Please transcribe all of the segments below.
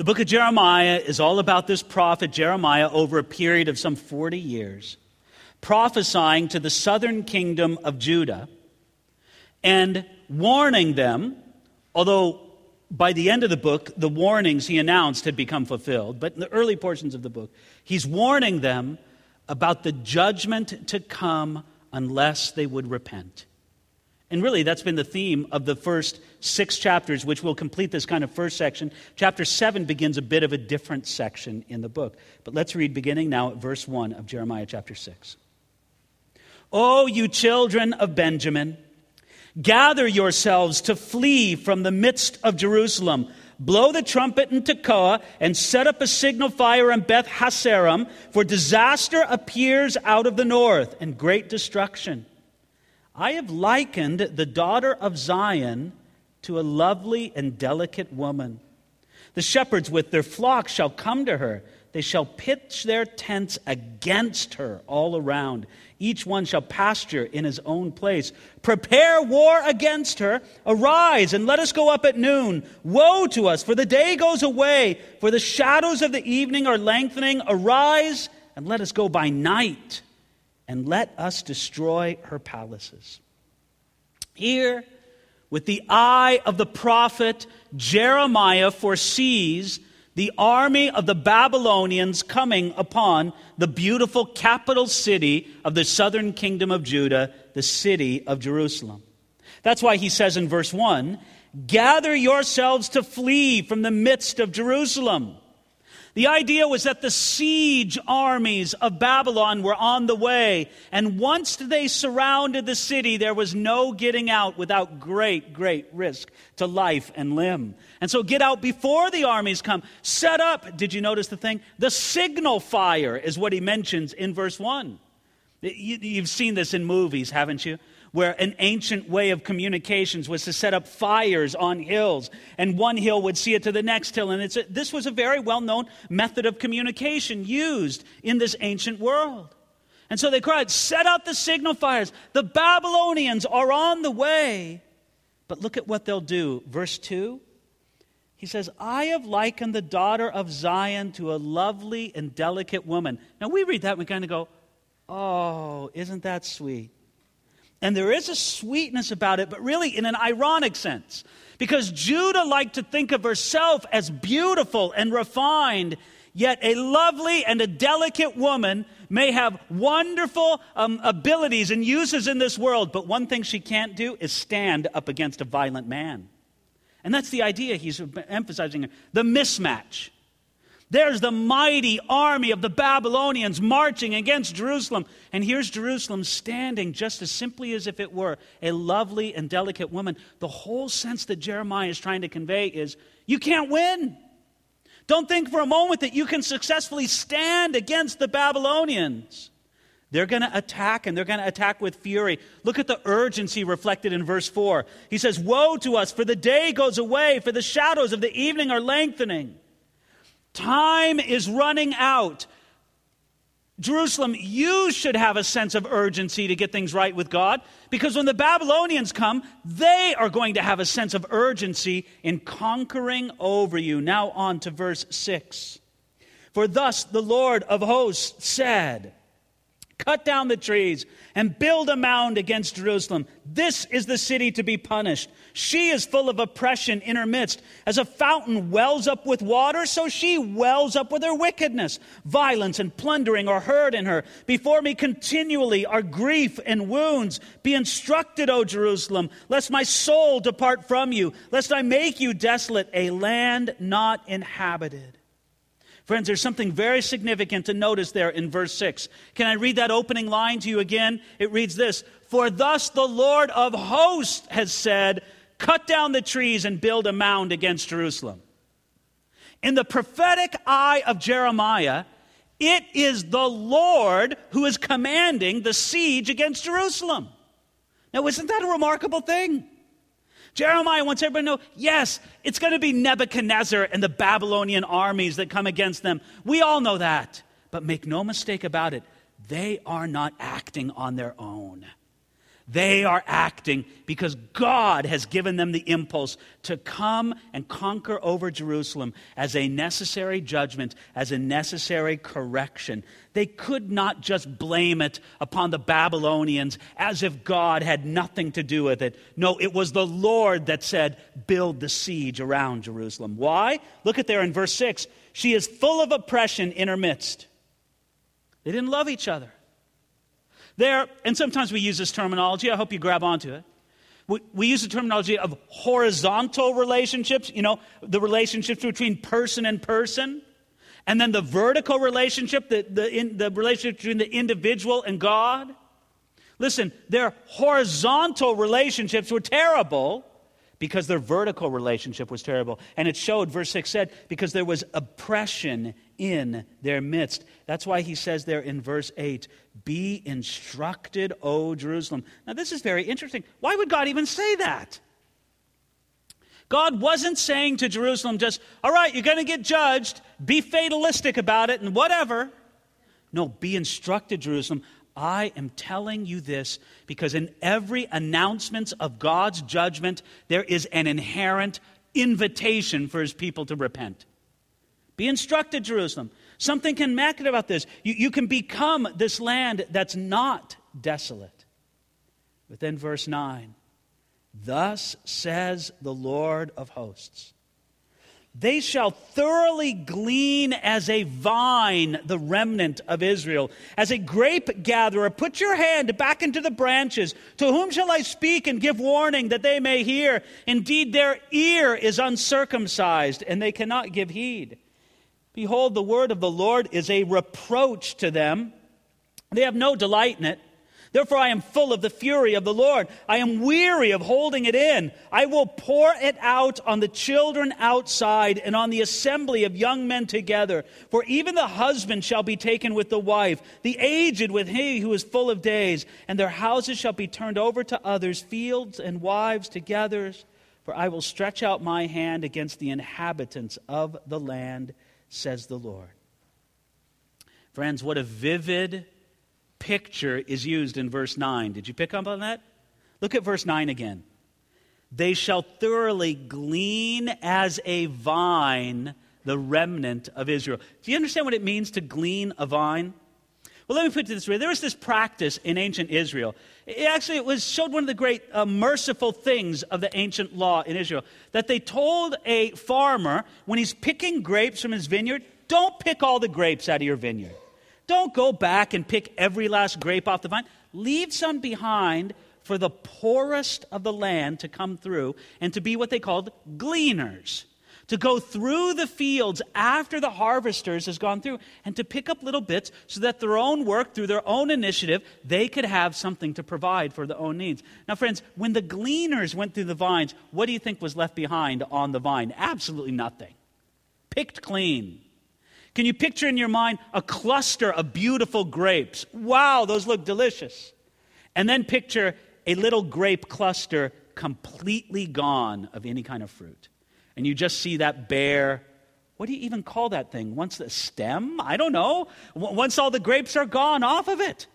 The book of Jeremiah is all about this prophet Jeremiah over a period of some 40 years, prophesying to the southern kingdom of Judah and warning them, although by the end of the book, the warnings he announced had become fulfilled. But in the early portions of the book, he's warning them about the judgment to come unless they would repent. And really, that's been the theme of the first 6 chapters, which will complete this kind of first section. Chapter 7 begins a bit of a different section in the book. But let's read beginning now at verse 1 of Jeremiah chapter 6. "O you children of Benjamin, gather yourselves to flee from the midst of Jerusalem. Blow the trumpet in Tekoa and set up a signal fire in Beth Haccerem, for disaster appears out of the north and great destruction. I have likened the daughter of Zion to a lovely and delicate woman. The shepherds with their flocks shall come to her. They shall pitch their tents against her all around. Each one shall pasture in his own place. Prepare war against her. Arise and let us go up at noon. Woe to us, for the day goes away, for the shadows of the evening are lengthening. Arise and let us go by night, and let us destroy her palaces." Here, with the eye of the prophet, Jeremiah foresees the army of the Babylonians coming upon the beautiful capital city of the southern kingdom of Judah, the city of Jerusalem. That's why he says in verse 1, "Gather yourselves to flee from the midst of Jerusalem." The idea was that the siege armies of Babylon were on the way, and once they surrounded the city, there was no getting out without great, great risk to life and limb. And so get out before the armies come. Set up, did you notice the thing? The signal fire is what he mentions in verse 1. You've seen this in movies, haven't you? Where an ancient way of communications was to set up fires on hills, and one hill would see it to the next hill. And this was a very well-known method of communication used in this ancient world. And so they cried, "Set up the signal fires. The Babylonians are on the way." But look at what they'll do. Verse 2, he says, "I have likened the daughter of Zion to a lovely and delicate woman." Now we read that and we kind of go, oh, isn't that sweet? And there is a sweetness about it, but really in an ironic sense. Because Judah liked to think of herself as beautiful and refined, yet a lovely and a delicate woman may have wonderful abilities and uses in this world, but one thing she can't do is stand up against a violent man. And that's the idea he's emphasizing here, the mismatch. There's the mighty army of the Babylonians marching against Jerusalem. And here's Jerusalem standing just as simply as if it were a lovely and delicate woman. The whole sense that Jeremiah is trying to convey is, you can't win. Don't think for a moment that you can successfully stand against the Babylonians. They're going to attack, and they're going to attack with fury. Look at the urgency reflected in verse 4. He says, "Woe to us, for the day goes away, for the shadows of the evening are lengthening." Time is running out. Jerusalem, you should have a sense of urgency to get things right with God, because when the Babylonians come, they are going to have a sense of urgency in conquering over you. Now on to verse 6. "For thus the Lord of hosts said, cut down the trees and build a mound against Jerusalem. This is the city to be punished. She is full of oppression in her midst. As a fountain wells up with water, so she wells up with her wickedness. Violence and plundering are heard in her. Before me continually are grief and wounds. Be instructed, O Jerusalem, lest my soul depart from you, lest I make you desolate, a land not inhabited." Friends, there's something very significant to notice there in verse 6. Can I read that opening line to you again? It reads this, "For thus the Lord of hosts has said, cut down the trees and build a mound against Jerusalem." In the prophetic eye of Jeremiah, it is the Lord who is commanding the siege against Jerusalem. Now, isn't that a remarkable thing? Jeremiah wants everybody to know, yes, it's going to be Nebuchadnezzar and the Babylonian armies that come against them. We all know that. But make no mistake about it, they are not acting on their own. They are acting because God has given them the impulse to come and conquer over Jerusalem as a necessary judgment, as a necessary correction. They could not just blame it upon the Babylonians as if God had nothing to do with it. No, it was the Lord that said, build the siege around Jerusalem. Why? Look at there in verse 6. She is full of oppression in her midst. They didn't love each other. There, and sometimes we use this terminology, I hope you grab onto it. We use the terminology of horizontal relationships, you know, the relationships between person and person, and then the vertical relationship, the relationship between the individual and God. Listen, their horizontal relationships were terrible because their vertical relationship was terrible. And it showed, verse 6 said, because there was oppression in their midst. That's why he says there in verse 8, be instructed, O Jerusalem. Now this is very interesting. Why would God even say that? God wasn't saying to Jerusalem just, all right, you're going to get judged, be fatalistic about it and whatever. No, be instructed, Jerusalem. I am telling you this because in every announcement of God's judgment, there is an inherent invitation for his people to repent. Be instructed, Jerusalem. Something can make it about this. You can become this land that's not desolate. But then verse 9, thus says the Lord of hosts, they shall thoroughly glean as a vine the remnant of Israel, as a grape gatherer. Put your hand back into the branches. To whom shall I speak and give warning that they may hear? Indeed, their ear is uncircumcised, and they cannot give heed. Behold, the word of the Lord is a reproach to them. They have no delight in it. Therefore, I am full of the fury of the Lord. I am weary of holding it in. I will pour it out on the children outside and on the assembly of young men together. For even the husband shall be taken with the wife, the aged with he who is full of days, and their houses shall be turned over to others, fields and wives together. For I will stretch out my hand against the inhabitants of the land, says the Lord. Friends, what a vivid picture is used in verse 9. Did you pick up on that? Look at verse 9 again. They shall thoroughly glean as a vine the remnant of Israel. Do you understand what it means to glean a vine? Well, let me put it this way. There was this practice in ancient Israel. It showed one of the great merciful things of the ancient law in Israel, that they told a farmer when he's picking grapes from his vineyard, don't pick all the grapes out of your vineyard. Don't go back and pick every last grape off the vine. Leave some behind for the poorest of the land to come through and to be what they called gleaners, to go through the fields after the harvesters has gone through and to pick up little bits so that their own work, through their own initiative, they could have something to provide for their own needs. Now, friends, when the gleaners went through the vines, what do you think was left behind on the vine? Absolutely nothing. Picked clean. Can you picture in your mind a cluster of beautiful grapes? Wow, those look delicious. And then picture a little grape cluster completely gone of any kind of fruit. And you just see that bare, what do you even call that thing? Once the stem? I don't know. Once all the grapes are gone off of it.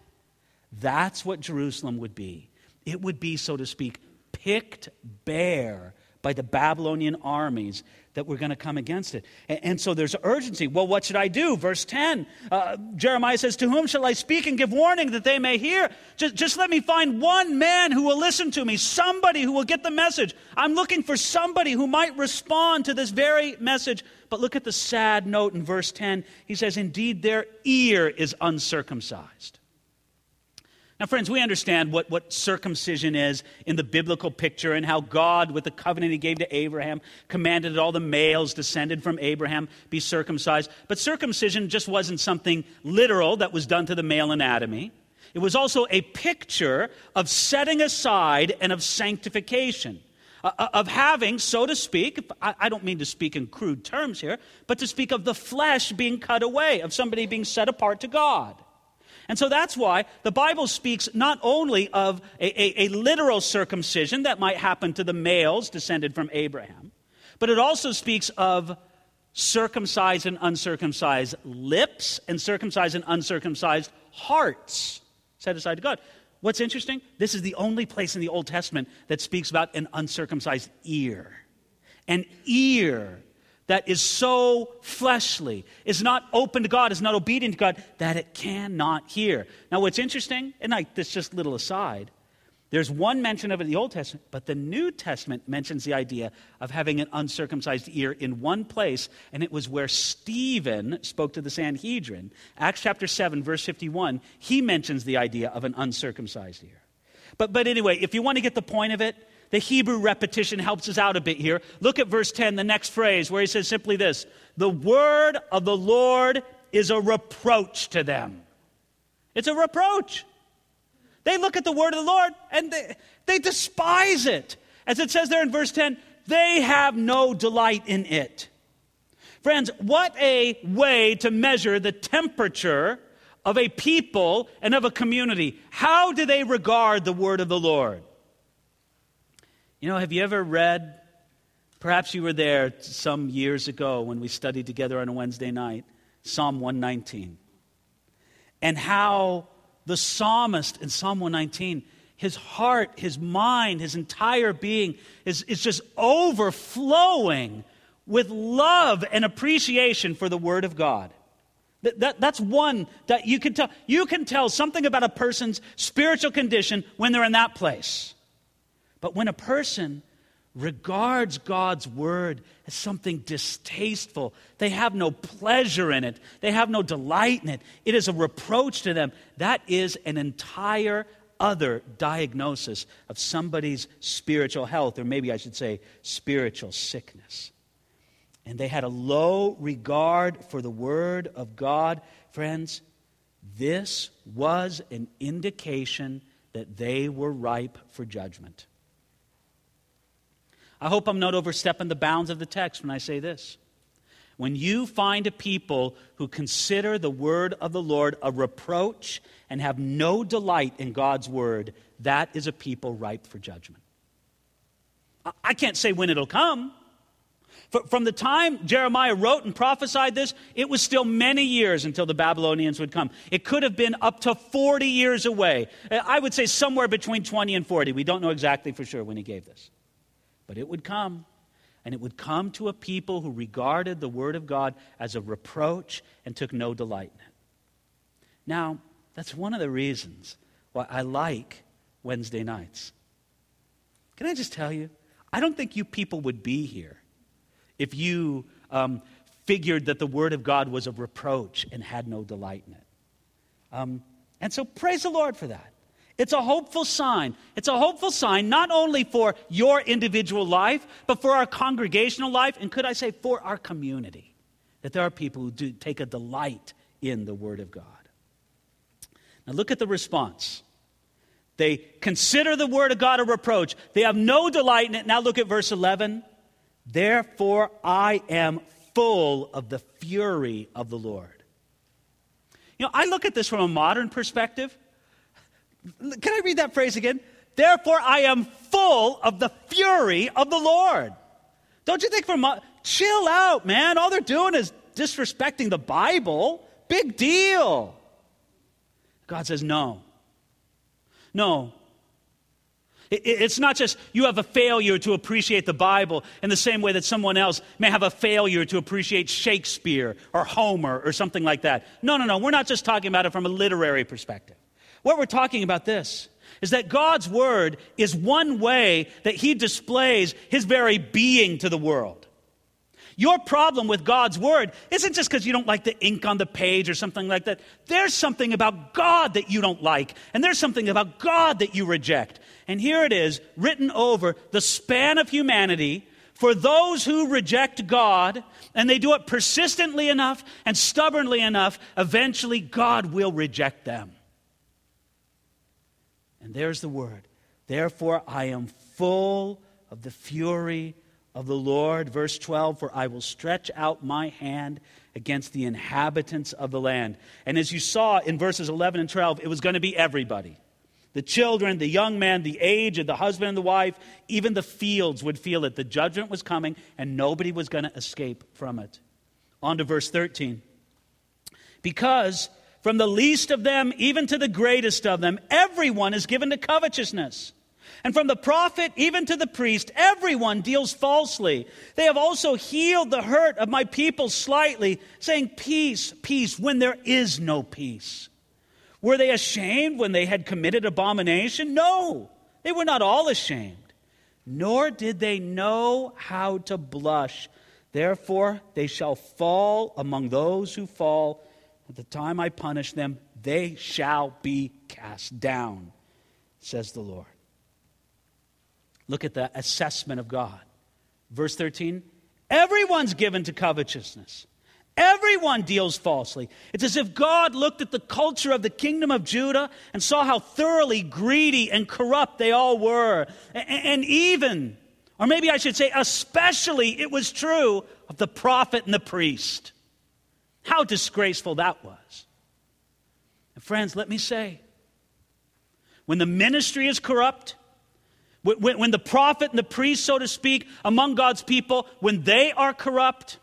That's what Jerusalem would be. It would be, so to speak, picked bare by the Babylonian armies that were going to come against it. And so there's urgency. Well, what should I do? Verse 10, Jeremiah says, to whom shall I speak and give warning that they may hear? Just let me find one man who will listen to me, somebody who will get the message. I'm looking for somebody who might respond to this very message. But look at the sad note in verse 10. He says, indeed, their ear is uncircumcised. Now, friends, we understand what circumcision is in the biblical picture and how God, with the covenant he gave to Abraham, commanded that all the males descended from Abraham be circumcised. But circumcision just wasn't something literal that was done to the male anatomy. It was also a picture of setting aside and of sanctification, of having, so to speak, I don't mean to speak in crude terms here, but to speak of the flesh being cut away, of somebody being set apart to God. And so that's why the Bible speaks not only of a literal circumcision that might happen to the males descended from Abraham, but it also speaks of circumcised and uncircumcised lips and circumcised and uncircumcised hearts set aside to God. what's interesting? This is the only place in the Old Testament that speaks about an uncircumcised ear. An ear that is so fleshly, is not open to God, is not obedient to God, that it cannot hear. Now, what's interesting, and this just little aside, there's one mention of it in the Old Testament, but the New Testament mentions the idea of having an uncircumcised ear in one place, and it was where Stephen spoke to the Sanhedrin. Acts chapter 7, verse 51, he mentions the idea of an uncircumcised ear. But anyway, if you want to get the point of it, the Hebrew repetition helps us out a bit here. Look at verse 10, the next phrase, where he says simply this, "The word of the Lord is a reproach to them." It's a reproach. They look at the word of the Lord and they despise it. As it says there in verse 10, they have no delight in it. Friends, what a way to measure the temperature of a people and of a community. How do they regard the word of the Lord? You know, have you ever read, perhaps you were there some years ago when we studied together on a Wednesday night, Psalm 119, and how the psalmist in Psalm 119, his heart, his mind, his entire being is just overflowing with love and appreciation for the Word of God. That's one that you can tell. You can tell something about a person's spiritual condition when they're in that place. But when a person regards God's word as something distasteful, they have no pleasure in it. They have no delight in it. It is a reproach to them. That is an entire other diagnosis of somebody's spiritual health, or maybe I should say spiritual sickness. And they had a low regard for the word of God. Friends, this was an indication that they were ripe for judgment. I hope I'm not overstepping the bounds of the text when I say this. When you find a people who consider the word of the Lord a reproach and have no delight in God's word, that is a people ripe for judgment. I can't say when it'll come. From the time Jeremiah wrote and prophesied this, it was still many years until the Babylonians would come. It could have been up to 40 years away. I would say somewhere between 20 and 40. We don't know exactly for sure when he gave this. But it would come, and it would come to a people who regarded the Word of God as a reproach and took no delight in it. Now, that's one of the reasons why I like Wednesday nights. Can I just tell you, I don't think you people would be here if you figured that the Word of God was a reproach and had no delight in it. And so praise the Lord for that. It's a hopeful sign. It's a hopeful sign not only for your individual life, but for our congregational life, and could I say for our community, that there are people who do take a delight in the Word of God. Now look at the response. They consider the Word of God a reproach. They have no delight in it. Now look at verse 11. Therefore I am full of the fury of the Lord. You know, I look at this from a modern perspective. Can I read that phrase again? Therefore, I am full of the fury of the Lord. Don't you think chill out, man. All they're doing is disrespecting the Bible. Big deal. God says, no. No. It's not just you have a failure to appreciate the Bible in the same way that someone else may have a failure to appreciate Shakespeare or Homer or something like that. No. We're not just talking about it from a literary perspective. What we're talking about this is that God's word is one way that he displays his very being to the world. Your problem with God's word isn't just because you don't like the ink on the page or something like that. There's something about God that you don't like, and there's something about God that you reject. And here it is, written over the span of humanity. For those who reject God, and they do it persistently enough and stubbornly enough, eventually God will reject them. And there's the word. Therefore, I am full of the fury of the Lord. Verse 12, for I will stretch out my hand against the inhabitants of the land. And as you saw in verses 11 and 12, it was going to be everybody. The children, the young men, the aged, the husband and the wife, even the fields would feel it. The judgment was coming and nobody was going to escape from it. On to verse 13. Because From the least of them, even to the greatest of them, everyone is given to covetousness. And from the prophet, even to the priest, everyone deals falsely. They have also healed the hurt of my people slightly, saying, peace, peace, when there is no peace. Were they ashamed when they had committed abomination? No, they were not all ashamed. Nor did they know how to blush. Therefore, they shall fall among those who fall. At the time I punish them, they shall be cast down, says the Lord. Look at the assessment of God. Verse 13, everyone's given to covetousness. Everyone deals falsely. It's as if God looked at the culture of the kingdom of Judah and saw how thoroughly greedy and corrupt they all were. And even, or maybe I should say especially, it was true of the prophet and the priest. How disgraceful that was. And friends, let me say, when the ministry is corrupt, when the prophet and the priest, so to speak, among God's people, when they are corrupt,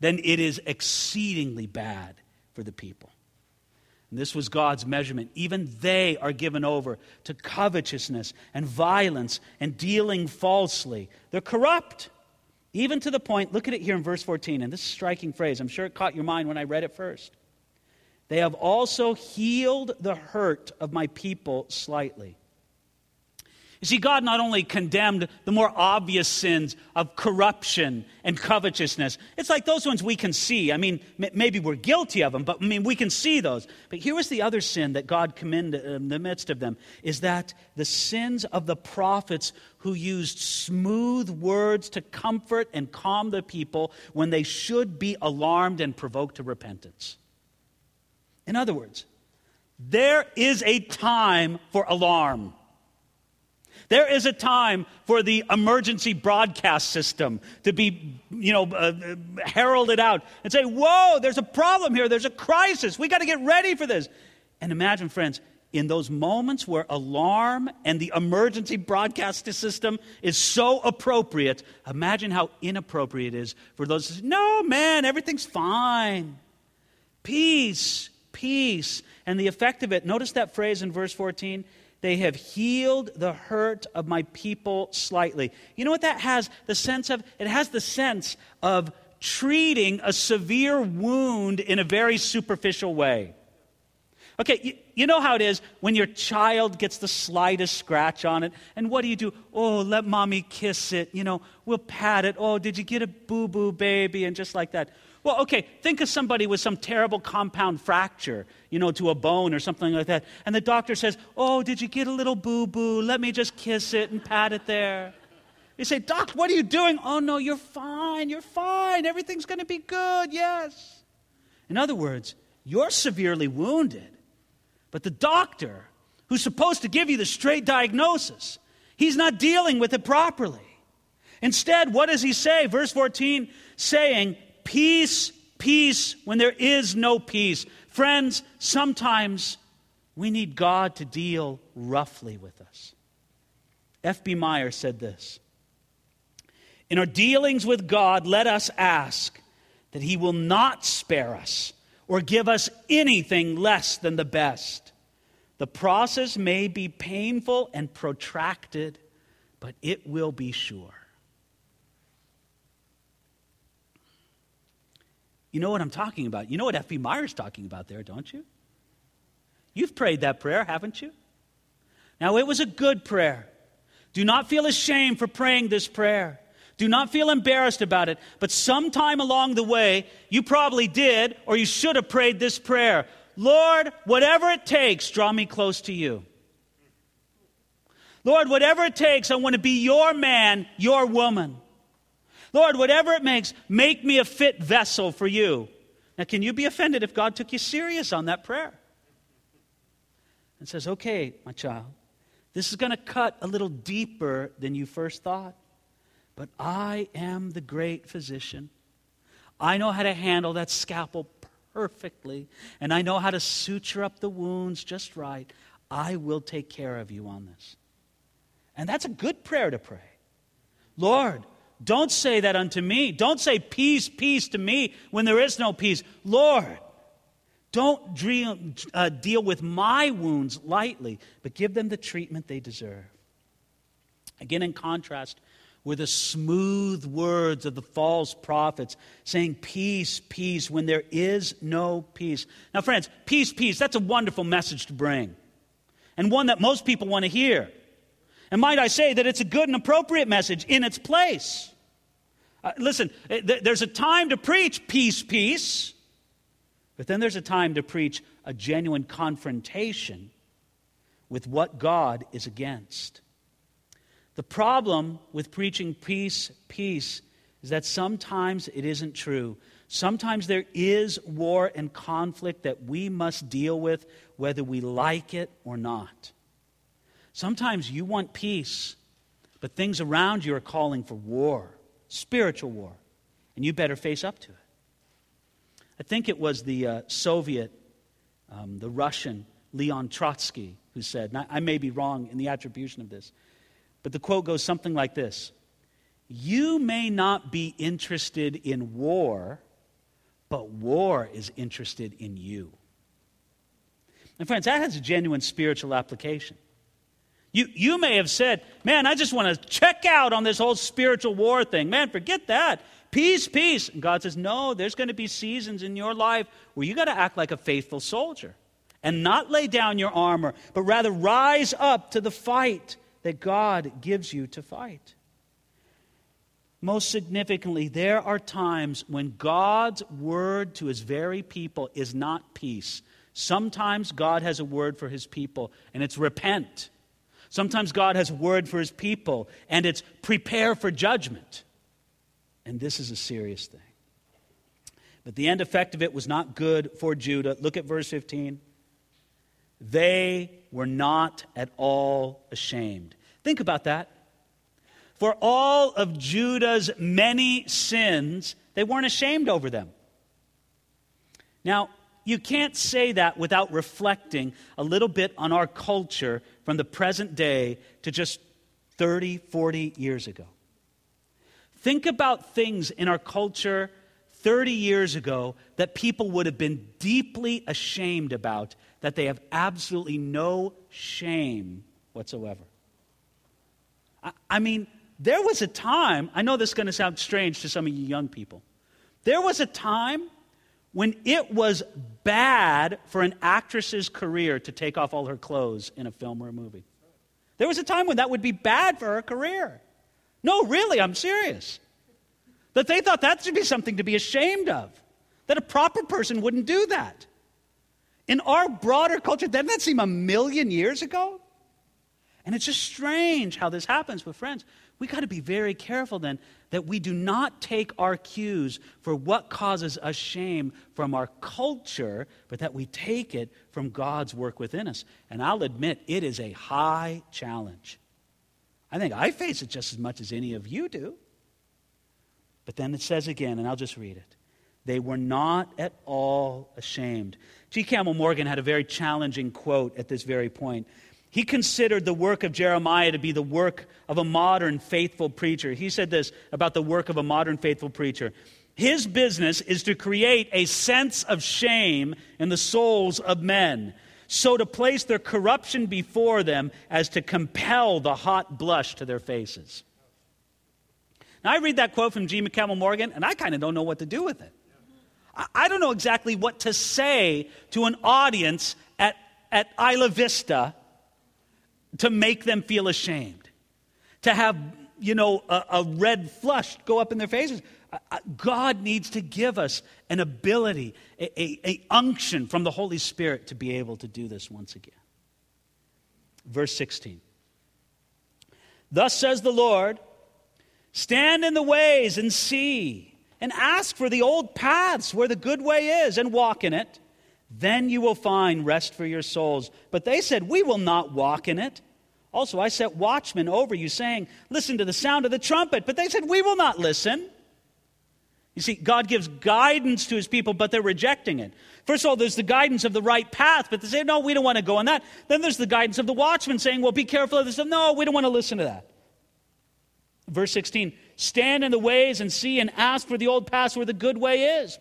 then it is exceedingly bad for the people. And this was God's measurement. Even they are given over to covetousness and violence and dealing falsely. They're corrupt. Even to the point, look at it here in verse 14, and this is a striking phrase. I'm sure it caught your mind when I read it first. They have also healed the hurt of my people slightly. You see, God not only condemned the more obvious sins of corruption and covetousness. It's like those ones we can see. I mean, maybe we're guilty of them, but I mean, we can see those. But here was the other sin that God commended in the midst of them, is that the sins of the prophets who used smooth words to comfort and calm the people when they should be alarmed and provoked to repentance. In other words, there is a time for alarm. There is a time for the emergency broadcast system to be, heralded out and say, whoa, there's a problem here. There's a crisis. We got to get ready for this. And imagine, friends, in those moments where alarm and the emergency broadcast system is so appropriate, imagine how inappropriate it is for those who say, no, man, everything's fine. Peace, peace. And the effect of it, notice that phrase in verse 14, they have healed the hurt of my people slightly. You know what that has the sense of? It has the sense of treating a severe wound in a very superficial way. Okay, you know how it is when your child gets the slightest scratch on it, and what do? Oh, let mommy kiss it. We'll pat it. Oh, did you get a boo-boo, baby? And just like that. Well, okay, think of somebody with some terrible compound fracture, to a bone or something like that. And the doctor says, oh, did you get a little boo-boo? Let me just kiss it and pat it there. You say, Doc, what are you doing? Oh, no, you're fine. Everything's going to be good, yes. In other words, you're severely wounded. But the doctor, who's supposed to give you the straight diagnosis, he's not dealing with it properly. Instead, what does he say? Verse 14, saying, peace, peace, when there is no peace. Friends, sometimes we need God to deal roughly with us. F.B. Meyer said this, in our dealings with God, let us ask that he will not spare us or give us anything less than the best. The process may be painful and protracted, but it will be sure. You know what I'm talking about. You know what F.B. Meyer's talking about there, don't you? You've prayed that prayer, haven't you? Now, it was a good prayer. Do not feel ashamed for praying this prayer. Do not feel embarrassed about it. But sometime along the way, you probably did, or you should have prayed this prayer. Lord, whatever it takes, draw me close to you. Lord, whatever it takes, I want to be your man, your woman. Lord, whatever it makes, make me a fit vessel for you. Now, can you be offended if God took you serious on that prayer? And says, okay, my child, this is going to cut a little deeper than you first thought. But I am the great physician. I know how to handle that scalpel perfectly. And I know how to suture up the wounds just right. I will take care of you on this. And that's a good prayer to pray. Lord, don't say that unto me. Don't say peace, peace to me when there is no peace. Lord, Don't deal with my wounds lightly, but give them the treatment they deserve. Again, in contrast were the smooth words of the false prophets saying, peace, peace, when there is no peace. Now, friends, peace, peace, that's a wonderful message to bring, and one that most people want to hear. And might I say that it's a good and appropriate message in its place. Listen, there's a time to preach peace, peace, but then there's a time to preach a genuine confrontation with what God is against. The problem with preaching peace, peace, is that sometimes it isn't true. Sometimes there is war and conflict that we must deal with, whether we like it or not. Sometimes you want peace, but things around you are calling for war, spiritual war, and you better face up to it. I think it was the Soviet, the Russian, Leon Trotsky, who said, and I may be wrong in the attribution of this, but the quote goes something like this: you may not be interested in war, but war is interested in you. And friends, that has a genuine spiritual application. You may have said, man, I just want to check out on this whole spiritual war thing. Man, forget that. Peace, peace. And God says, no, there's going to be seasons in your life where you got to act like a faithful soldier and not lay down your armor, but rather rise up to the fight that God gives you to fight. Most significantly, there are times when God's word to his very people is not peace. Sometimes God has a word for his people, and it's repent. Sometimes God has a word for his people, and it's prepare for judgment. And this is a serious thing. But the end effect of it was not good for Judah. Look at verse 15. They were not at all ashamed. Think about that. For all of Judah's many sins, they weren't ashamed over them. Now, you can't say that without reflecting a little bit on our culture from the present day to just 30, 40 years ago. Think about things in our culture 30 years ago that people would have been deeply ashamed about, that they have absolutely no shame whatsoever. I mean, there was a time, I know this is going to sound strange to some of you young people, there was a time when it was bad for an actress's career to take off all her clothes in a film or a movie. There was a time when that would be bad for her career. No, really, I'm serious. That they thought that should be something to be ashamed of. That a proper person wouldn't do that. In our broader culture, doesn't that seem a million years ago? And it's just strange how this happens. But friends, we got to be very careful then that we do not take our cues for what causes us shame from our culture, but that we take it from God's work within us. And I'll admit, it is a high challenge. I think I face it just as much as any of you do. But then it says again, and I'll just read it, they were not at all ashamed. G. Campbell Morgan had a very challenging quote at this very point. He considered the work of Jeremiah to be the work of a modern faithful preacher. He said this about the work of a modern faithful preacher: his business is to create a sense of shame in the souls of men, so to place their corruption before them as to compel the hot blush to their faces. Now, I read that quote from G. Campbell Morgan, and I kind of don't know what to do with it. I don't know exactly what to say to an audience at Isla Vista to make them feel ashamed, to have, you know, a red flush go up in their faces. God needs to give us an ability, a unction from the Holy Spirit to be able to do this once again. Verse 16. Thus says the Lord, stand in the ways and see, and ask for the old paths where the good way is, and walk in it. Then you will find rest for your souls. But they said, we will not walk in it. Also, I set watchmen over you, saying, listen to the sound of the trumpet. But they said, we will not listen. You see, God gives guidance to his people, but they're rejecting it. First of all, there's the guidance of the right path, but they say, no, we don't want to go on that. Then there's the guidance of the watchman saying, well, be careful of this. No, we don't want to listen to that. Verse 16, stand in the ways and see, and ask for the old paths where the good way is.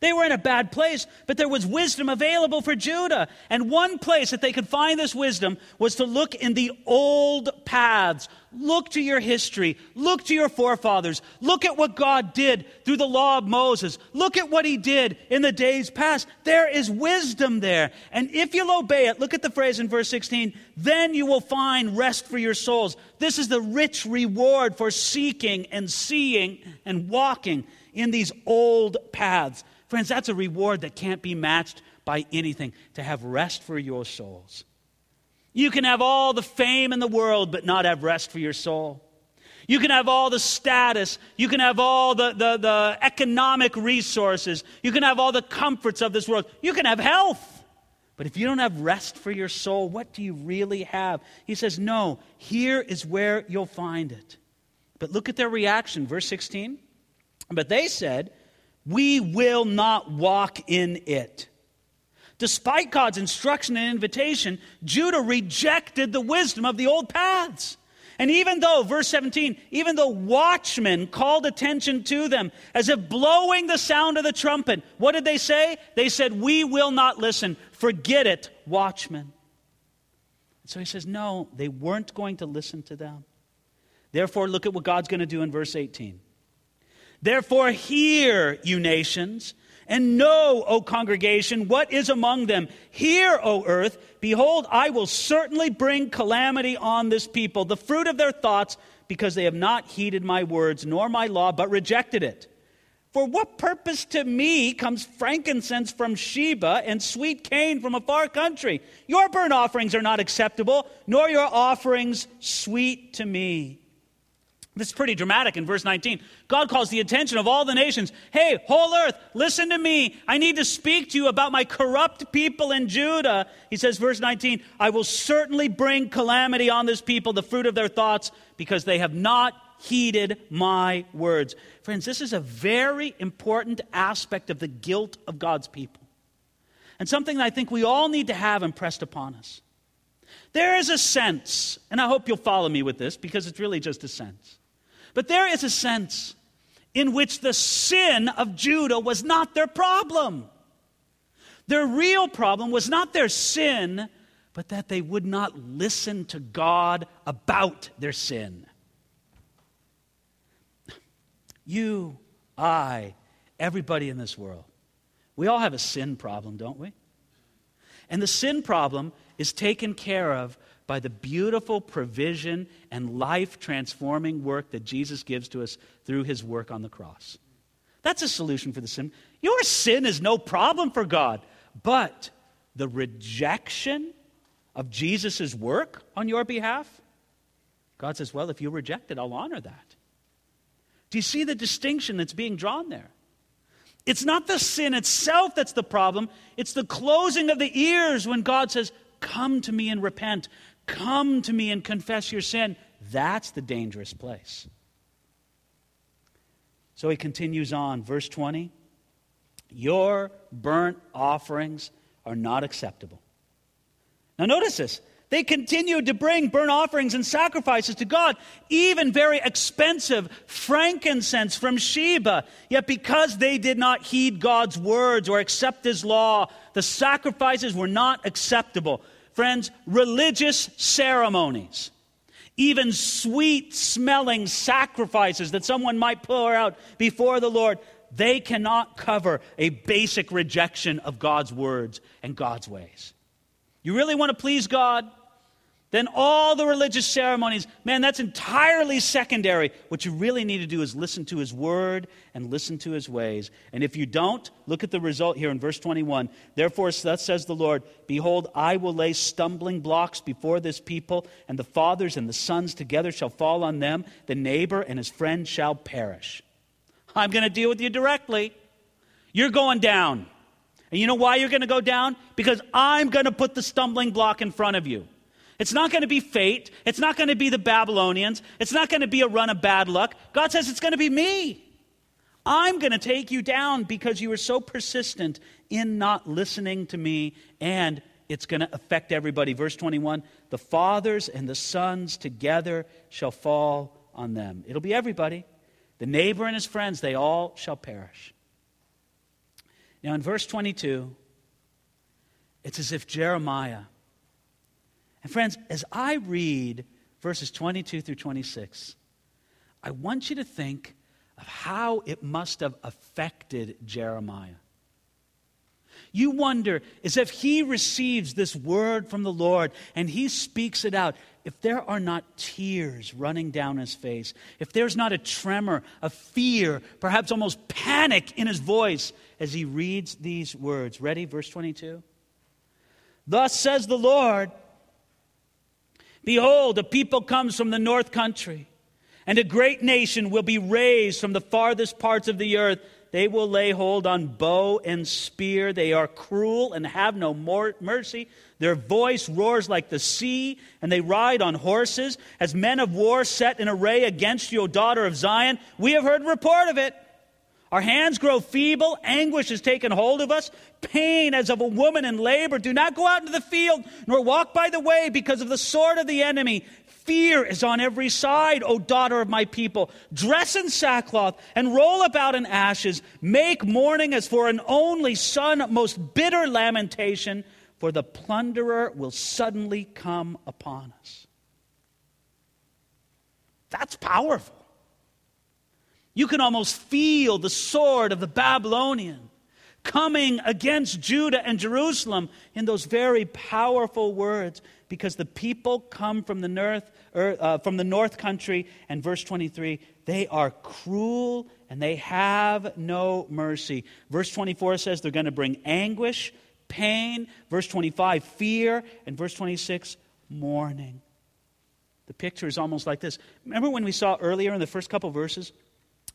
They were in a bad place, but there was wisdom available for Judah. And one place that they could find this wisdom was to look in the old paths. Look to your history. Look to your forefathers. Look at what God did through the law of Moses. Look at what he did in the days past. There is wisdom there. And if you'll obey it, look at the phrase in verse 16, then you will find rest for your souls. This is the rich reward for seeking and seeing and walking in these old paths. Friends, that's a reward that can't be matched by anything, to have rest for your souls. You can have all the fame in the world, but not have rest for your soul. You can have all the status. You can have all the economic resources. You can have all the comforts of this world. You can have health. But if you don't have rest for your soul, what do you really have? He says, no, here is where you'll find it. But look at their reaction, verse 16. But they said, we will not walk in it. Despite God's instruction and invitation, Judah rejected the wisdom of the old paths. And even though, verse 17, even though watchmen called attention to them as if blowing the sound of the trumpet, what did they say? They said, we will not listen. Forget it, watchmen. And so he says, no, they weren't going to listen to them. Therefore, look at what God's going to do in verse 18. Therefore, hear, you nations, and know, O congregation, what is among them. Hear, O earth, behold, I will certainly bring calamity on this people, the fruit of their thoughts, because they have not heeded my words nor my law, but rejected it. For what purpose to me comes frankincense from Sheba and sweet cane from a far country? Your burnt offerings are not acceptable, nor your offerings sweet to me. This is pretty dramatic in verse 19. God calls the attention of all the nations. Hey, whole earth, listen to me. I need to speak to you about my corrupt people in Judah. He says, verse 19, I will certainly bring calamity on this people, the fruit of their thoughts, because they have not heeded my words. Friends, this is a very important aspect of the guilt of God's people, and something that I think we all need to have impressed upon us. There is a sense, and I hope you'll follow me with this, because it's really just a sense. But there is a sense in which the sin of Judah was not their problem. Their real problem was not their sin, but that they would not listen to God about their sin. You, I, everybody in this world, we all have a sin problem, don't we? And the sin problem is taken care of by the beautiful provision and life-transforming work that Jesus gives to us through his work on the cross. That's a solution for the sin. Your sin is no problem for God, but the rejection of Jesus' work on your behalf, God says, well, if you reject it, I'll honor that. Do you see the distinction that's being drawn there? It's not the sin itself that's the problem. It's the closing of the ears when God says, come to me and repent. Come to me and confess your sin. That's the dangerous place. So he continues on, verse 20. Your burnt offerings are not acceptable. Now notice this. They continued to bring burnt offerings and sacrifices to God, even very expensive frankincense from Sheba. Yet because they did not heed God's words or accept his law, the sacrifices were not acceptable. Friends, religious ceremonies, even sweet-smelling sacrifices that someone might pour out before the Lord, they cannot cover a basic rejection of God's words and God's ways. You really want to please God? Then all the religious ceremonies, man, that's entirely secondary. What you really need to do is listen to his word and listen to his ways. And if you don't, look at the result here in verse 21. Therefore, thus says the Lord, behold, I will lay stumbling blocks before this people, and the fathers and the sons together shall fall on them. The neighbor and his friend shall perish. I'm going to deal with you directly. You're going down. And you know why you're going to go down? Because I'm going to put the stumbling block in front of you. It's not going to be fate. It's not going to be the Babylonians. It's not going to be a run of bad luck. God says it's going to be me. I'm going to take you down because you were so persistent in not listening to me, and it's going to affect everybody. Verse 21, the fathers and the sons together shall fall on them. It'll be everybody. The neighbor and his friends, they all shall perish. Now in verse 22, it's as if Jeremiah, and friends, as I read verses 22 through 26, I want you to think of how it must have affected Jeremiah. You wonder, as if he receives this word from the Lord and he speaks it out, if there are not tears running down his face, if there's not a tremor, a fear, perhaps almost panic in his voice as he reads these words. Ready? Verse 22. Thus says the Lord, behold, a people comes from the north country, and a great nation will be raised from the farthest parts of the earth. They will lay hold on bow and spear. They are cruel and have no mercy. Their voice roars like the sea, and they ride on horses. As men of war set in array against you, O daughter of Zion, we have heard report of it. Our hands grow feeble. Anguish has taken hold of us. Pain as of a woman in labor. Do not go out into the field, nor walk by the way because of the sword of the enemy. Fear is on every side, O daughter of my people. Dress in sackcloth and roll about in ashes. Make mourning as for an only son, most bitter lamentation, for the plunderer will suddenly come upon us. That's powerful. You can almost feel the sword of the Babylonian coming against Judah and Jerusalem in those very powerful words, because the people come from the north country, and verse 23, they are cruel and they have no mercy. Verse 24 says they're going to bring anguish, pain. Verse 25, fear. And verse 26, mourning. The picture is almost like this. Remember when we saw earlier in the first couple verses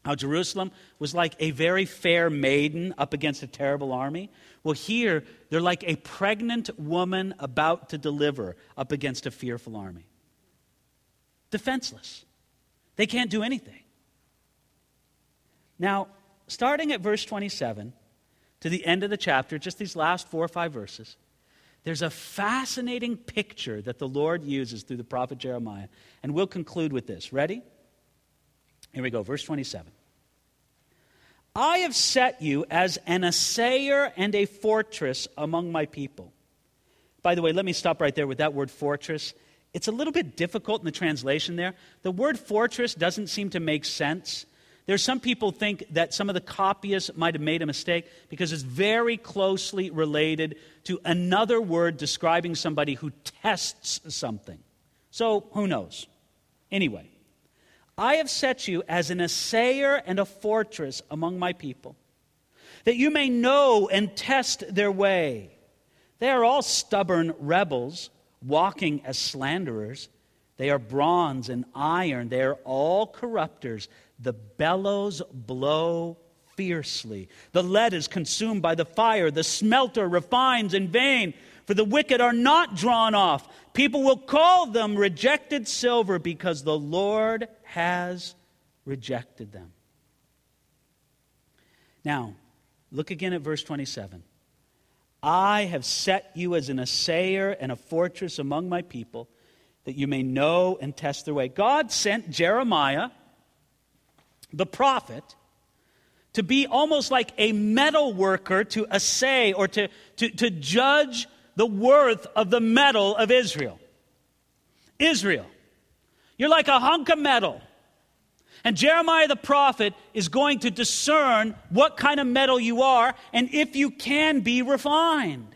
how Jerusalem was like a very fair maiden up against a terrible army? Well, here, they're like a pregnant woman about to deliver up against a fearful army. Defenseless. They can't do anything. Now, starting at verse 27 to the end of the chapter, just these last 4 or 5 verses, there's a fascinating picture that the Lord uses through the prophet Jeremiah. And we'll conclude with this. Ready? Here we go, verse 27. I have set you as an assayer and a fortress among my people. By the way, let me stop right there with that word fortress. It's a little bit difficult in the translation there. The word fortress doesn't seem to make sense. There's some people think that some of the copyists might have made a mistake because it's very closely related to another word describing somebody who tests something. So who knows? Anyway. I have set you as an assayer and a fortress among my people, that you may know and test their way. They are all stubborn rebels, walking as slanderers. They are bronze and iron. They are all corrupters. The bellows blow fiercely. The lead is consumed by the fire. The smelter refines in vain. For the wicked are not drawn off. People will call them rejected silver because the Lord has rejected them. Now, look again at verse 27. I have set you as an assayer and a fortress among my people, that you may know and test their way. God sent Jeremiah, the prophet, to be almost like a metal worker to assay or to judge the worth of the metal of Israel. Israel, you're like a hunk of metal. And Jeremiah the prophet is going to discern what kind of metal you are and if you can be refined.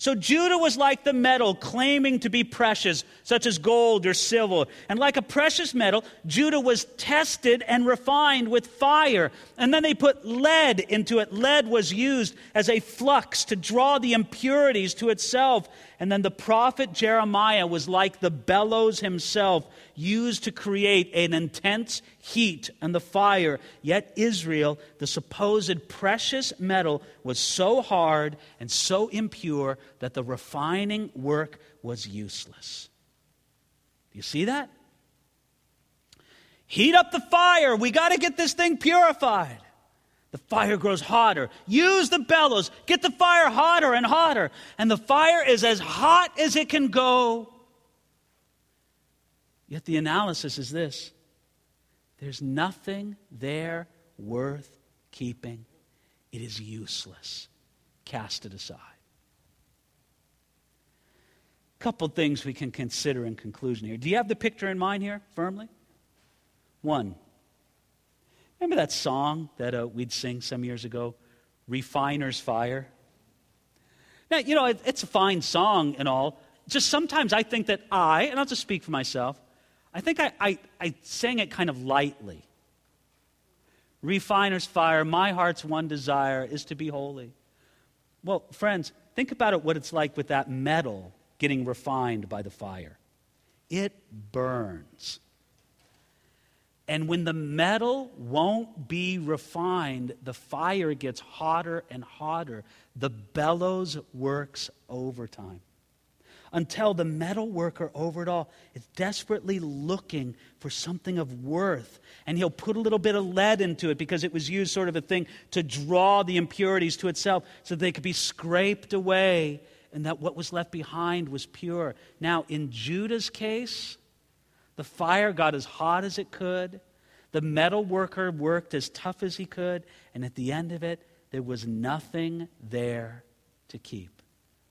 So Judah was like the metal claiming to be precious, such as gold or silver. And like a precious metal, Judah was tested and refined with fire. And then they put lead into it. Lead was used as a flux to draw the impurities to itself. And then the prophet Jeremiah was like the bellows himself, used to create an intense heat and the fire. Yet Israel, the supposed precious metal, was so hard and so impure that the refining work was useless. Do you see that? Heat up the fire. We got to get this thing purified. The fire grows hotter. Use the bellows. Get the fire hotter and hotter. And the fire is as hot as it can go. Yet the analysis is this. There's nothing there worth keeping. It is useless. cast it aside. A couple things we can consider in conclusion here. Do you have the picture in mind here firmly? One, remember that song that we'd sing some years ago, Refiner's Fire? Now, you know, it's a fine song and all. Just sometimes I think that and I'll just speak for myself, I think I sang it kind of lightly. Refiner's fire, my heart's one desire is to be holy. Well, friends, think about it, what it's like with that metal getting refined by the fire. It burns. And when the metal won't be refined, the fire gets hotter and hotter. The bellows works overtime. Until the metal worker over it all is desperately looking for something of worth. And he'll put a little bit of lead into it because it was used sort of a thing to draw the impurities to itself so they could be scraped away and that what was left behind was pure. Now, in Judah's case, the fire got as hot as it could. The metal worker worked as tough as he could. And at the end of it, there was nothing there to keep.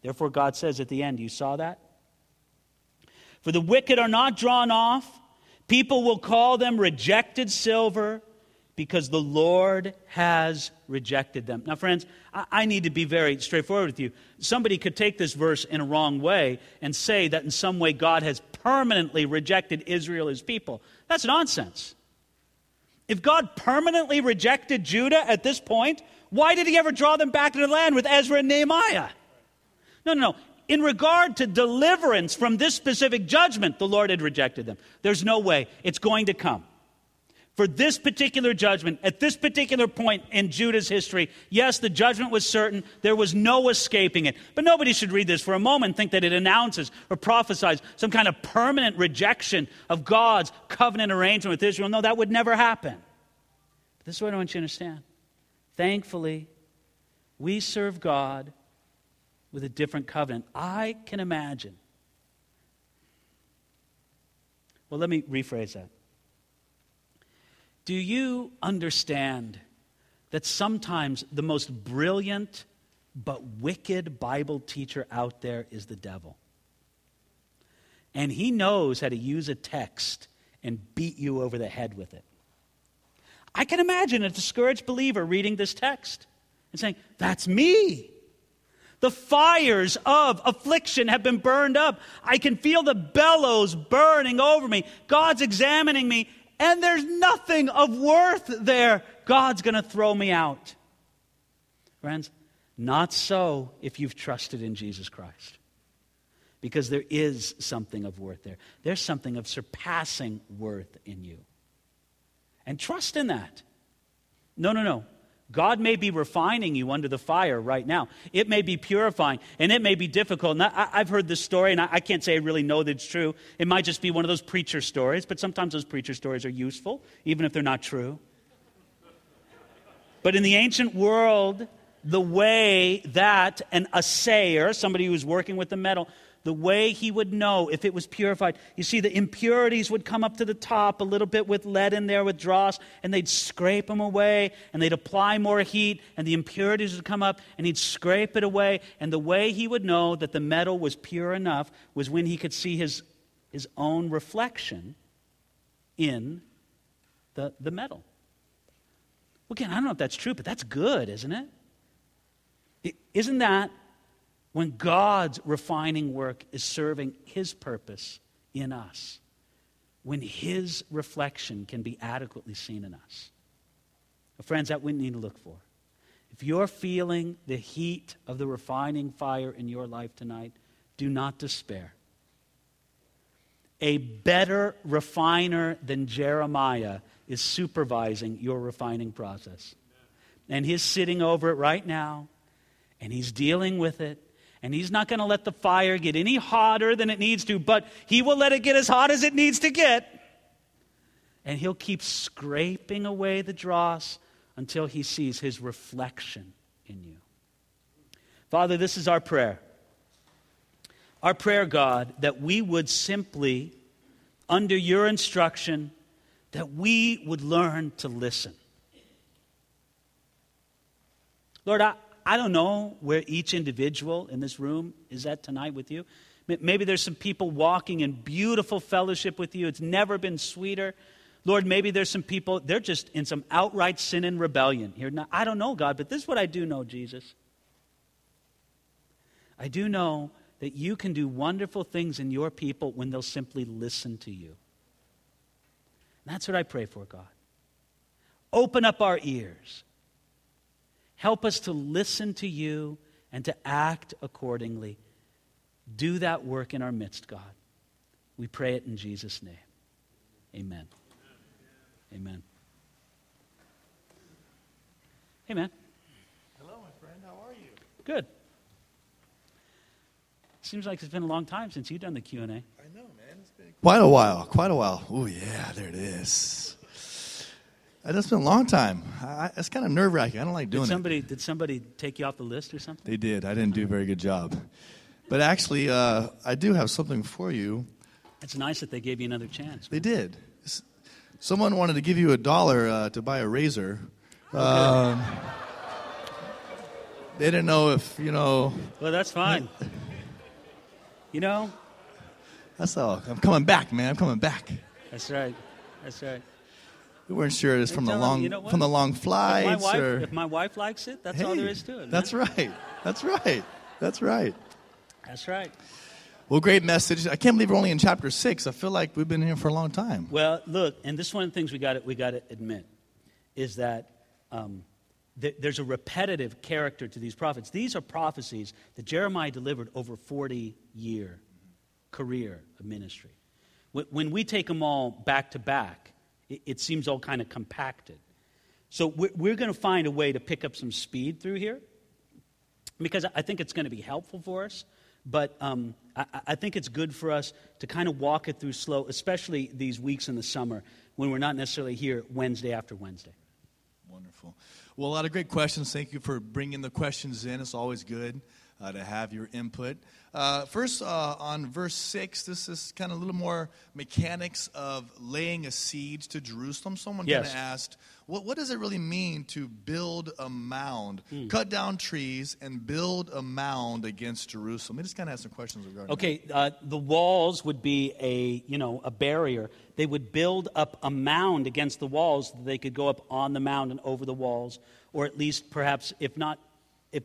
Therefore, God says at the end, you saw that? For the wicked are not drawn off. People will call them rejected silver because the Lord has rejected them. Now, friends, I need to be very straightforward with you. Somebody could take this verse in a wrong way and say that in some way God has permanently rejected Israel as people. That's nonsense. If God permanently rejected Judah at this point, why did he ever draw them back to the land with Ezra and Nehemiah? No. In regard to deliverance from this specific judgment, the Lord had rejected them. There's no way. It's going to come. For this particular judgment, at this particular point in Judah's history, yes, the judgment was certain. There was no escaping it. But nobody should read this for a moment and think that it announces or prophesies some kind of permanent rejection of God's covenant arrangement with Israel. No, that would never happen. But this is what I want you to understand. Thankfully, we serve God with a different covenant. I can imagine. Well, let me rephrase that. Do you understand that sometimes the most brilliant but wicked Bible teacher out there is the devil? And he knows how to use a text and beat you over the head with it. I can imagine a discouraged believer reading this text and saying, that's me. The fires of affliction have been burned up. I can feel the bellows burning over me. God's examining me, and there's nothing of worth there. God's going to throw me out. Friends, not so if you've trusted in Jesus Christ, because there is something of worth there. There's something of surpassing worth in you. And trust in that. No. God may be refining you under the fire right now. It may be purifying, and it may be difficult. And I've heard this story, and I can't say I really know that it's true. It might just be one of those preacher stories, but sometimes those preacher stories are useful, even if they're not true. But in the ancient world, the way that an assayer, somebody who was working with the metal, the way he would know if it was purified. You see, the impurities would come up to the top a little bit with lead in there, with dross, and they'd scrape them away, and they'd apply more heat, and the impurities would come up, and he'd scrape it away. And the way he would know that the metal was pure enough was when he could see his own reflection in the metal. Well, again, I don't know if that's true, but that's good, isn't it? Isn't that when God's refining work is serving his purpose in us, when his reflection can be adequately seen in us? Well, friends, that we need to look for. If you're feeling the heat of the refining fire in your life tonight, do not despair. A better refiner than Jeremiah is supervising your refining process. And he's sitting over it right now, and he's dealing with it. And he's not going to let the fire get any hotter than it needs to, but he will let it get as hot as it needs to get. And he'll keep scraping away the dross until he sees his reflection in you. Father, this is our prayer. Our prayer, God, that we would simply, under your instruction, that we would learn to listen. Lord, I I don't know where each individual in this room is at tonight with you. Maybe there's some people walking in beautiful fellowship with you. It's never been sweeter. Lord, maybe there's some people, they're just in some outright sin and rebellion here. Now, I don't know, God, but this is what I do know, Jesus. I do know that you can do wonderful things in your people when they'll simply listen to you. And that's what I pray for, God. Open up our ears. Help us to listen to you and to act accordingly. Do that work in our midst, God. We pray it in Jesus' name. Amen. Amen. Hey, man. Hello, my friend. How are you? Good. Seems like it's been a long time since you've done the Q&A. I know, man. It's been quite a while. Oh, yeah, there it is. That's been a long time. It's kind of nerve-wracking. I don't like doing it. Did somebody take you off the list or something? They did. I didn't do a very good job. But actually, I do have something for you. It's nice that they gave you another chance. They did. Someone wanted to give you $1 to buy a razor. Okay. They didn't know if, you know... Well, that's fine. You know? That's all. I'm coming back, man. I'm coming back. That's right. That's right. We weren't sure it's from the long flights. If my wife likes it, that's all there is to it. That's right. That's right. That's right. That's right. Well, great message. I can't believe we're only in chapter 6. I feel like we've been here for a long time. Well, look, and this is one of the things we got to admit is that there's a repetitive character to these prophets. These are prophecies that Jeremiah delivered over a 40-year career of ministry. When we take them all back to back, it seems all kind of compacted. So we're going to find a way to pick up some speed through here because I think it's going to be helpful for us. But I think it's good for us to kind of walk it through slow, especially these weeks in the summer when we're not necessarily here Wednesday after Wednesday. Wonderful. Well, a lot of great questions. Thank you for bringing the questions in. It's always good to have your input. First, on verse 6, this is kind of a little more mechanics of laying a siege to Jerusalem. Someone kind of asked, what does it really mean to build a mound, cut down trees, and build a mound against Jerusalem? They just kind of have some questions regarding that. The walls would be a barrier. They would build up a mound against the walls so that they could go up on the mound and over the walls, or at least perhaps if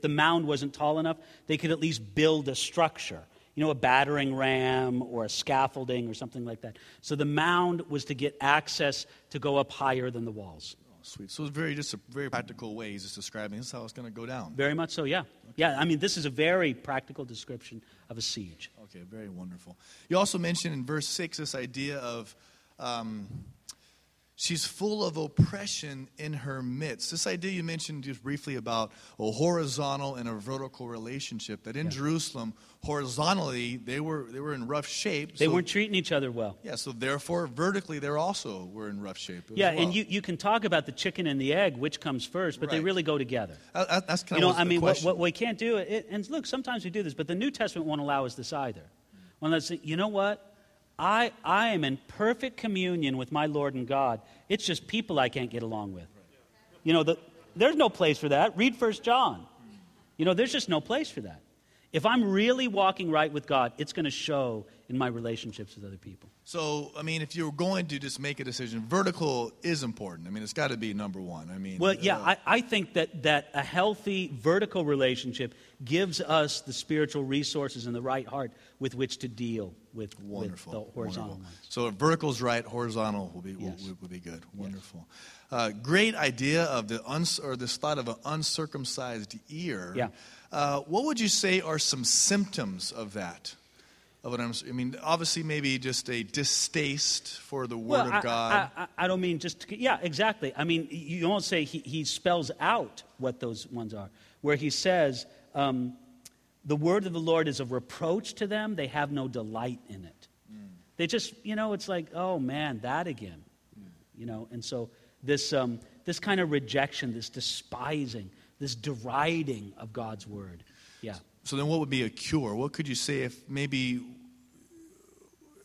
the mound wasn't tall enough, they could at least build a structure, a battering ram or a scaffolding or something like that. So the mound was to get access to go up higher than the walls. Oh, sweet. So it's very practical ways it's describing. This is how it's going to go down. Very much so, yeah. Okay. Yeah, I mean, this is a very practical description of a siege. Okay, very wonderful. You also mentioned in verse 6 this idea of... she's full of oppression in her midst. This idea you mentioned just briefly about a horizontal and a vertical relationship, that in Jerusalem, horizontally, they were in rough shape. They weren't treating each other well. Yeah, so therefore, vertically, they also were in rough shape as well. And you can talk about the chicken and the egg, which comes first, but they really go together. That's kind of the question. What we can't do, and look, sometimes we do this, but the New Testament won't allow us this either. Well, let's say, you know what? I am in perfect communion with my Lord and God. It's just people I can't get along with. There's no place for that. Read 1 John. There's just no place for that. If I'm really walking right with God, it's going to show in my relationships with other people. So, if you're going to just make a decision, vertical is important. It's got to be number one. I think that a healthy vertical relationship gives us the spiritual resources and the right heart with which to deal with, the horizontal ones. So, if vertical's right, horizontal will be good. Wonderful. Yes. Great idea of this thought of an uncircumcised ear. Yeah. What would you say are some symptoms of that? Obviously, maybe just a distaste for the Word of God. I don't mean just... Yeah, exactly. You don't say he spells out what those ones are, where he says, the Word of the Lord is a reproach to them. They have no delight in it. Mm. They just, it's like, oh, man, that again. Mm. And so... This kind of rejection, this despising, this deriding of God's word. Yeah. So then what would be a cure? What could you say if maybe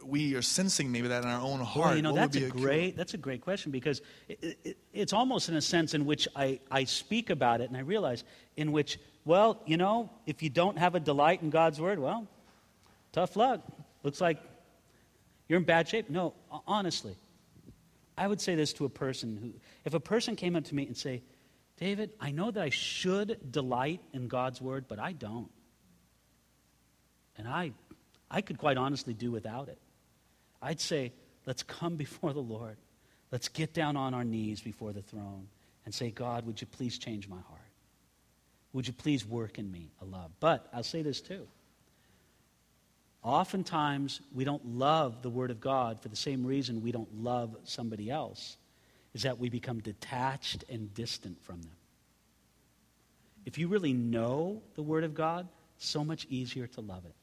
we are sensing maybe that in our own heart? Well, that's a great question because it's almost in a sense in which I speak about it and I realize in which Well, you know, if you don't have a delight in God's word, well, tough luck. Looks like you're in bad shape. No, honestly, I would say this to a person who, if a person came up to me and say, David, I know that I should delight in God's word, but I don't. And I could quite honestly do without it. I'd say, let's come before the Lord. Let's get down on our knees before the throne and say, God, would you please change my heart? Would you please work in me a love? But I'll say this too. Oftentimes, we don't love the Word of God for the same reason we don't love somebody else, is that we become detached and distant from them. If you really know the Word of God, it's so much easier to love it.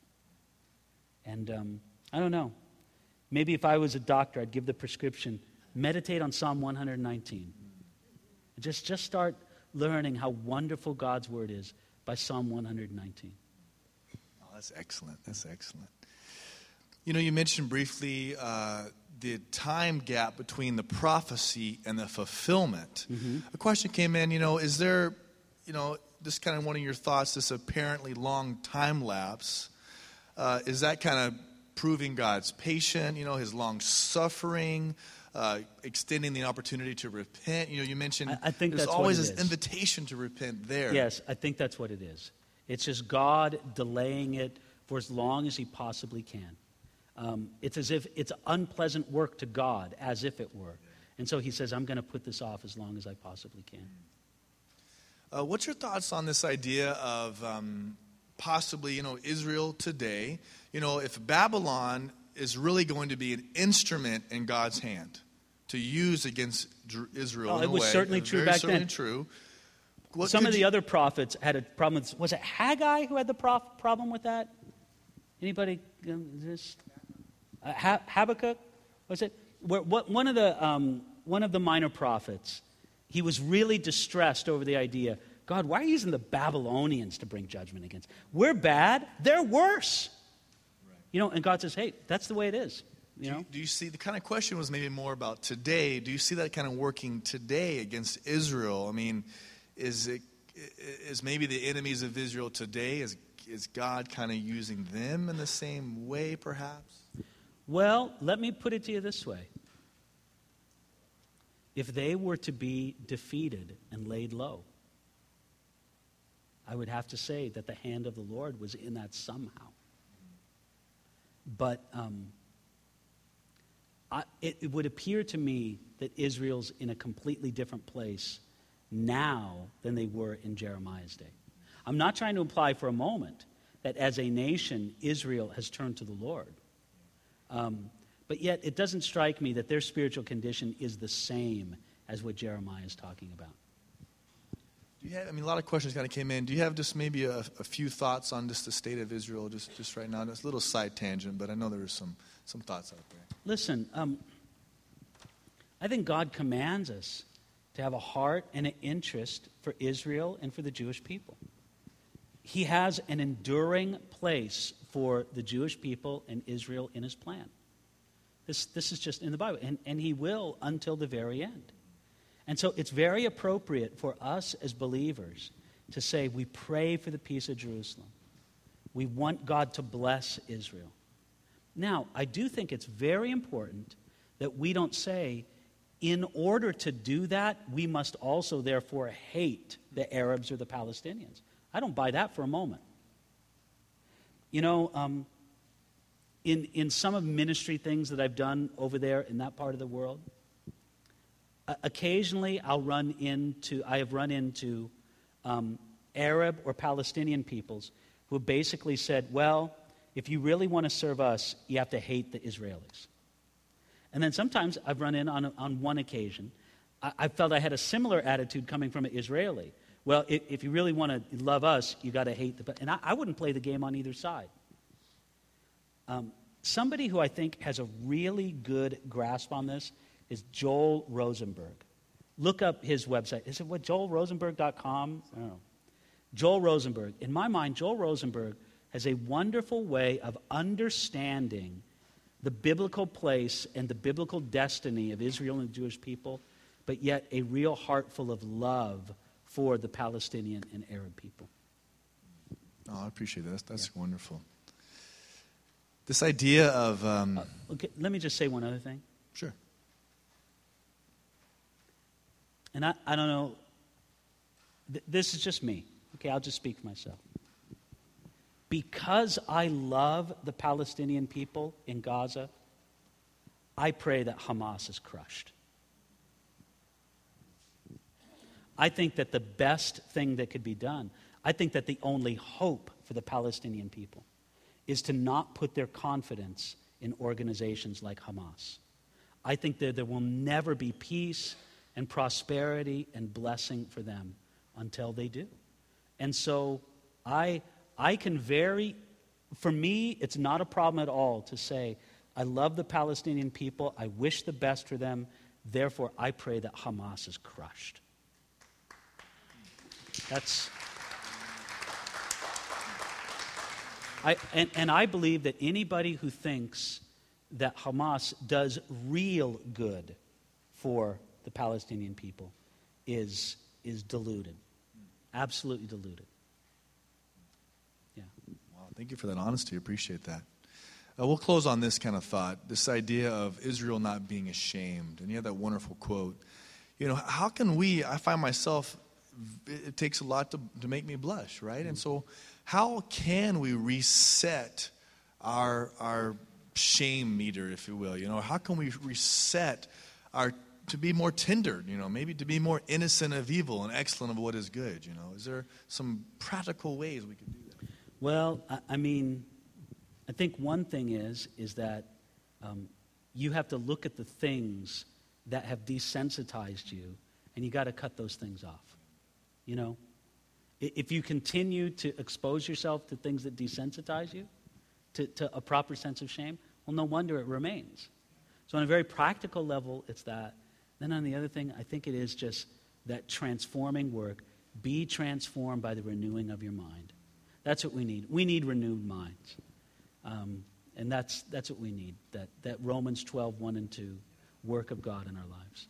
And I don't know. Maybe if I was a doctor, I'd give the prescription, meditate on Psalm 119. Just start learning how wonderful God's word is by Psalm 119. Oh, that's excellent. That's excellent. You know, you mentioned briefly the time gap between the prophecy and the fulfillment. Mm-hmm. A question came in, you know, is there, you know, this kind of one of your thoughts, this apparently long time lapse, is that kind of proving God's patience, you know, his long suffering, extending the opportunity to repent? You know, you mentioned I think there's always this invitation to repent there. Yes, I think that's what it is. It's just God delaying it for as long as he possibly can. It's as if it's unpleasant work to God, as if it were. And so he says, I'm going to put this off as long as I possibly can. What's your thoughts on this idea of possibly, you know, Israel today, you know, if Babylon is really going to be an instrument in God's hand to use against Israel in a way. It was certainly true back then. True. Some of the other prophets had a problem with this. Was it Haggai who had the problem with that? Anybody? Habakkuk? Was it? One of the minor prophets, he was really distressed over the idea, God, why are you using the Babylonians to bring judgment against? We're bad. They're worse. You know, and God says, hey, that's the way it is. You know? Do you see, the kind of question was maybe more about today. Do you see that kind of working today against Israel? I mean, is maybe the enemies of Israel today, is God kind of using them in the same way perhaps? Well, let me put it to you this way. If they were to be defeated and laid low, I would have to say that the hand of the Lord was in that somehow. But it would appear to me that Israel's in a completely different place now than they were in Jeremiah's day. I'm not trying to imply for a moment that as a nation, Israel has turned to the Lord. But yet it doesn't strike me that their spiritual condition is the same as what Jeremiah is talking about. Yeah, I mean, a lot of questions kind of came in. Do you have just maybe a few thoughts on just the state of Israel just right now? That's a little side tangent, but I know there are some thoughts out there. Listen, I think God commands us to have a heart and an interest for Israel and for the Jewish people. He has an enduring place for the Jewish people and Israel in his plan. This is just in the Bible, and he will until the very end. And so it's very appropriate for us as believers to say we pray for the peace of Jerusalem. We want God to bless Israel. Now, I do think it's very important that we don't say, in order to do that, we must also therefore hate the Arabs or the Palestinians. I don't buy that for a moment. You know, in some of ministry things that I've done over there in that part of the world, occasionally, I have run into Arab or Palestinian peoples who have basically said, well, if you really want to serve us, you have to hate the Israelis. And then sometimes I've run in on one occasion, I felt I had a similar attitude coming from an Israeli. Well, if you really want to love us, you got to hate the... And I wouldn't play the game on either side. Somebody who I think has a really good grasp on this is Joel Rosenberg. Look up his website. Is it what, joelrosenberg.com? I don't know. Joel Rosenberg. In my mind, Joel Rosenberg has a wonderful way of understanding the biblical place and the biblical destiny of Israel and the Jewish people, but yet a real heart full of love for the Palestinian and Arab people. Oh, I appreciate that. That's wonderful. This idea of... okay, let me just say one other thing. Sure. And I don't know. This is just me. Okay, I'll just speak for myself. Because I love the Palestinian people in Gaza, I pray that Hamas is crushed. I think that the best thing that could be done, I think that the only hope for the Palestinian people is to not put their confidence in organizations like Hamas. I think that there will never be peace and prosperity and blessing for them until they do. And so I can very, for me, it's not a problem at all to say, I love the Palestinian people, I wish the best for them, therefore I pray that Hamas is crushed. And I believe that anybody who thinks that Hamas does real good for the Palestinian people is deluded, absolutely deluded. Yeah. Wow, thank you for that honesty. Appreciate that. We'll close on this kind of thought, this idea of Israel not being ashamed. And you have that wonderful quote. You know, how can we? I find myself. It takes a lot to make me blush, right? Mm-hmm. And so, how can we reset our shame meter, if you will? You know, how can we reset to be more tender? You know, maybe to be more innocent of evil and excellent of what is good. You know, is there some practical ways we could do that? Well, I mean, I think one thing is that you have to look at the things that have desensitized you, and you got to cut those things off. You know, if you continue to expose yourself to things that desensitize you, to a proper sense of shame, well, no wonder it remains. So on a very practical level, it's that. Then on the other thing, I think it is just that transforming work. Be transformed by the renewing of your mind. That's what we need. We need renewed minds. And that's what we need, that Romans 12:1 and 2, work of God in our lives.